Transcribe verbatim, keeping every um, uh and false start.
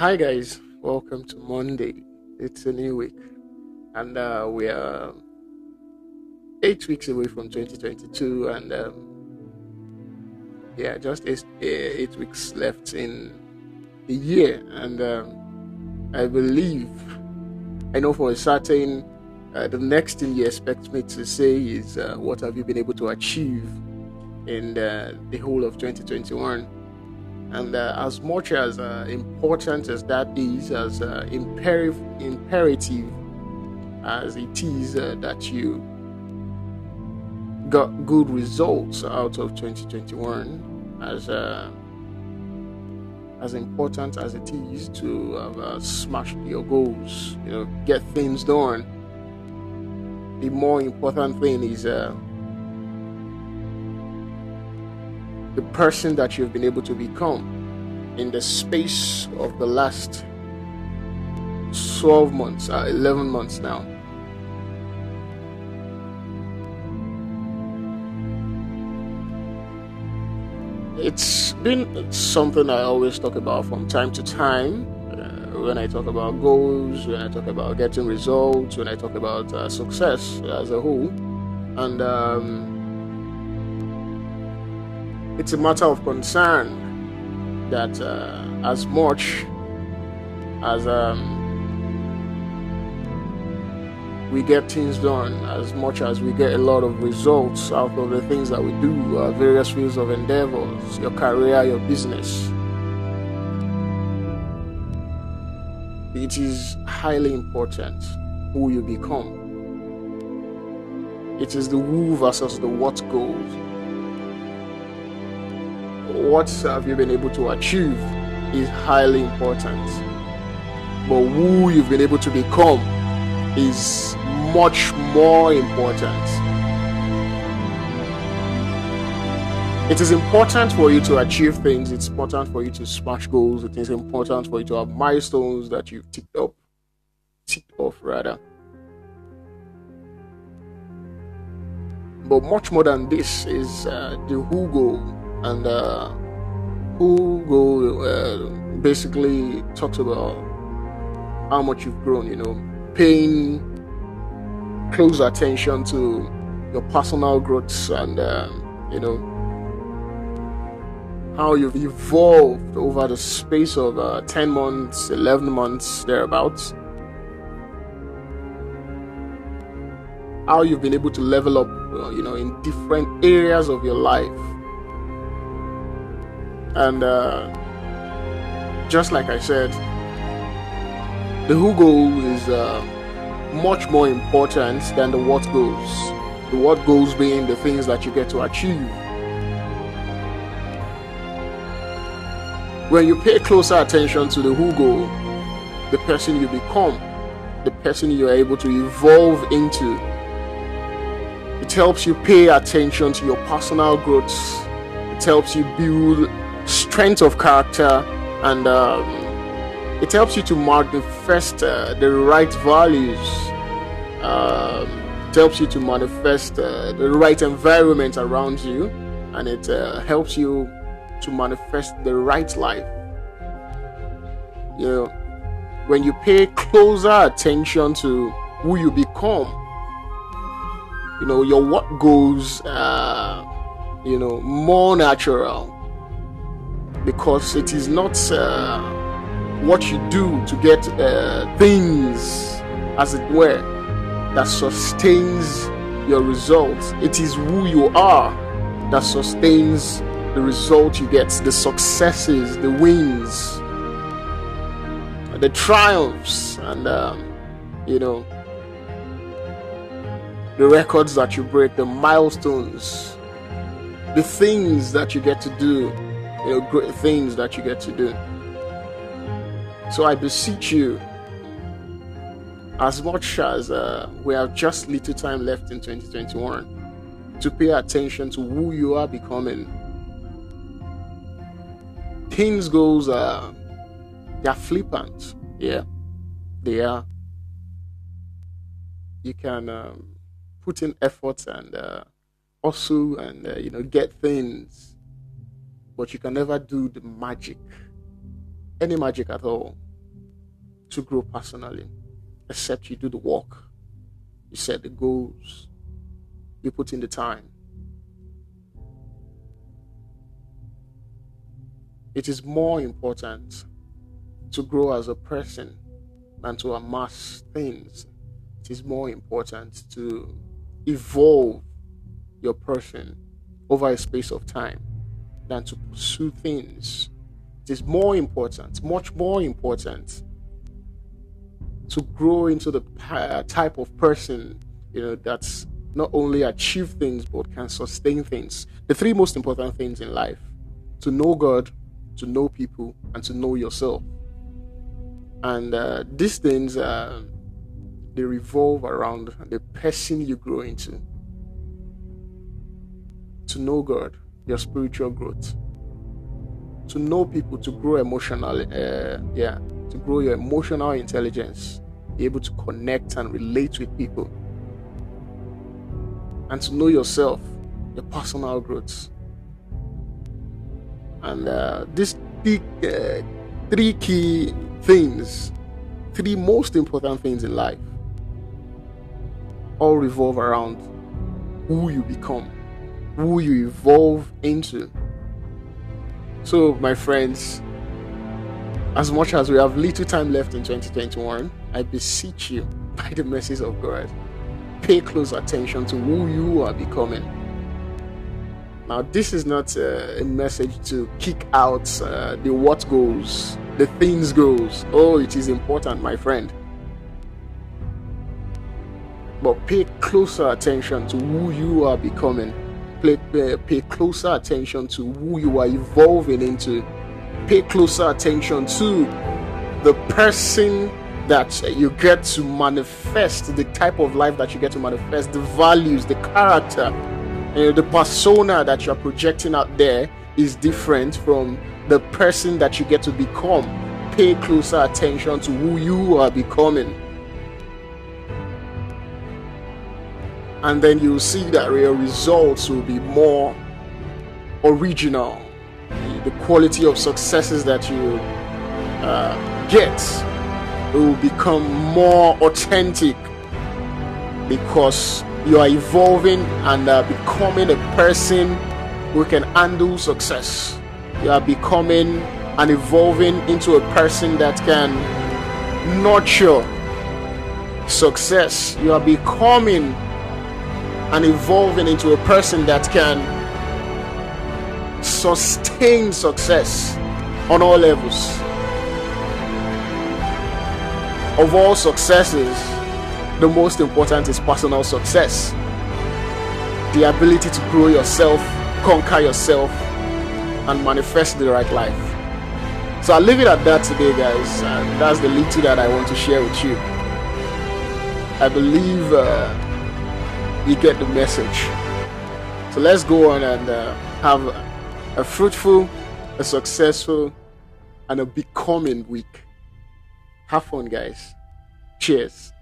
Hi guys, welcome to Monday. It's a new week, and uh, we are eight weeks away from twenty twenty-two, and um, yeah, just eight, eight weeks left in the year. And um, I believe, I know for a certain, uh, the next thing you expect me to say is, uh, what have you been able to achieve in uh, the whole of twenty twenty-one? And uh, as much as uh, important as that is, as uh, imper- imperative as it is uh, that you got good results out of twenty twenty-one, as uh, as important as it is to have uh, smashed your goals, you know, get things done, the more important thing is uh, the person that you've been able to become in the space of the last twelve months, uh, eleven months now. It's been it's something I always talk about from time to time uh, when I talk about goals, when I talk about getting results, when I talk about uh, success as a whole. And um it's a matter of concern that uh, as much as um, we get things done, as much as we get a lot of results out of the things that we do, our various fields of endeavors, your career, your business, it is highly important who you become. It is the who versus the what goals. What have you been able to achieve is highly important, but who you've been able to become is much more important. It is important for you to achieve things. It's important for you to smash goals. It is important for you to have milestones that you've ticked up, ticked off rather. But much more than this is uh, the who goal. And uh, who go uh, basically talks about how much you've grown, you know, paying close attention to your personal growth and, uh, you know, how you've evolved over the space of uh, ten months, eleven months, thereabouts. How you've been able to level up, uh, you know, in different areas of your life. And uh, just like I said, the who goal is uh, much more important than the what goals. The what goals being the things that you get to achieve. When you pay closer attention to the who goal, the person you become, the person you are able to evolve into, it helps you pay attention to your personal growth. It helps you build strength of character, and um, it helps you to manifest uh, the right values. Um, it helps you to manifest uh, the right environment around you, and it uh, helps you to manifest the right life. You know, when you pay closer attention to who you become, you know, your what goes, uh, you know, more natural. Because it is not uh, what you do to get uh, things, as it were, that sustains your results. It is who you are that sustains the result you get, the successes, the wins, the triumphs, and um, you know, the records that you break, the milestones, the things that you get to do. You know, great things that you get to do. So I beseech you, as much as uh, we have just little time left in twenty twenty-one, to pay attention to who you are becoming. Things goals are, they're flippant. Yeah, they are. You can um, put in effort and uh, also, and uh, you know, get things. But you can never do the magic, any magic at all. to grow personally, except you do the work, you set the goals, you put in the time. It is more important to grow as a person than to amass things. It is more important to evolve your person over a space of time than to pursue things. It is more important, much more important, to grow into the type of person, you know, that's not only achieve things but can sustain things. The three most important things in life: to know God, to know people, and to know yourself. And uh, these things, uh, they revolve around the person you grow into. To know God, your spiritual growth. To know people, to grow emotionally, uh, yeah, to grow your emotional intelligence, be able to connect and relate with people. And to know yourself, your personal growth. And uh, these big, uh, three key things, three most important things in life, all revolve around who you become, who you evolve into. So, my friends, as much as we have little time left in twenty twenty-one, I beseech you, by the mercies of God, pay close attention to who you are becoming. Now, this is not uh, a message to kick out uh, the what goals, the things goals. Oh, it is important, my friend. But pay closer attention to who you are becoming. Pay, pay, pay closer attention to who you are evolving into. Pay closer attention to the person that you get to manifest, the type of life that you get to manifest, the values, the character. Uh, the persona that you're projecting out there is different from the person that you get to become. Pay closer attention to who you are becoming. And then you'll see that your results will be more original. The quality of successes that you uh, get will become more authentic, because you are evolving and uh, becoming a person who can handle success. You are becoming and evolving into a person that can nurture success. You are becoming and evolving into a person that can sustain success on all levels. Of all successes, the most important is personal success. The ability to grow yourself, conquer yourself, and manifest the right life. So I'll leave it at that today, guys. And that's the little that I want to share with you. I believe uh, you get the message. So let's go on and uh, have a fruitful, a successful, and a becoming week. Have fun, guys. Cheers.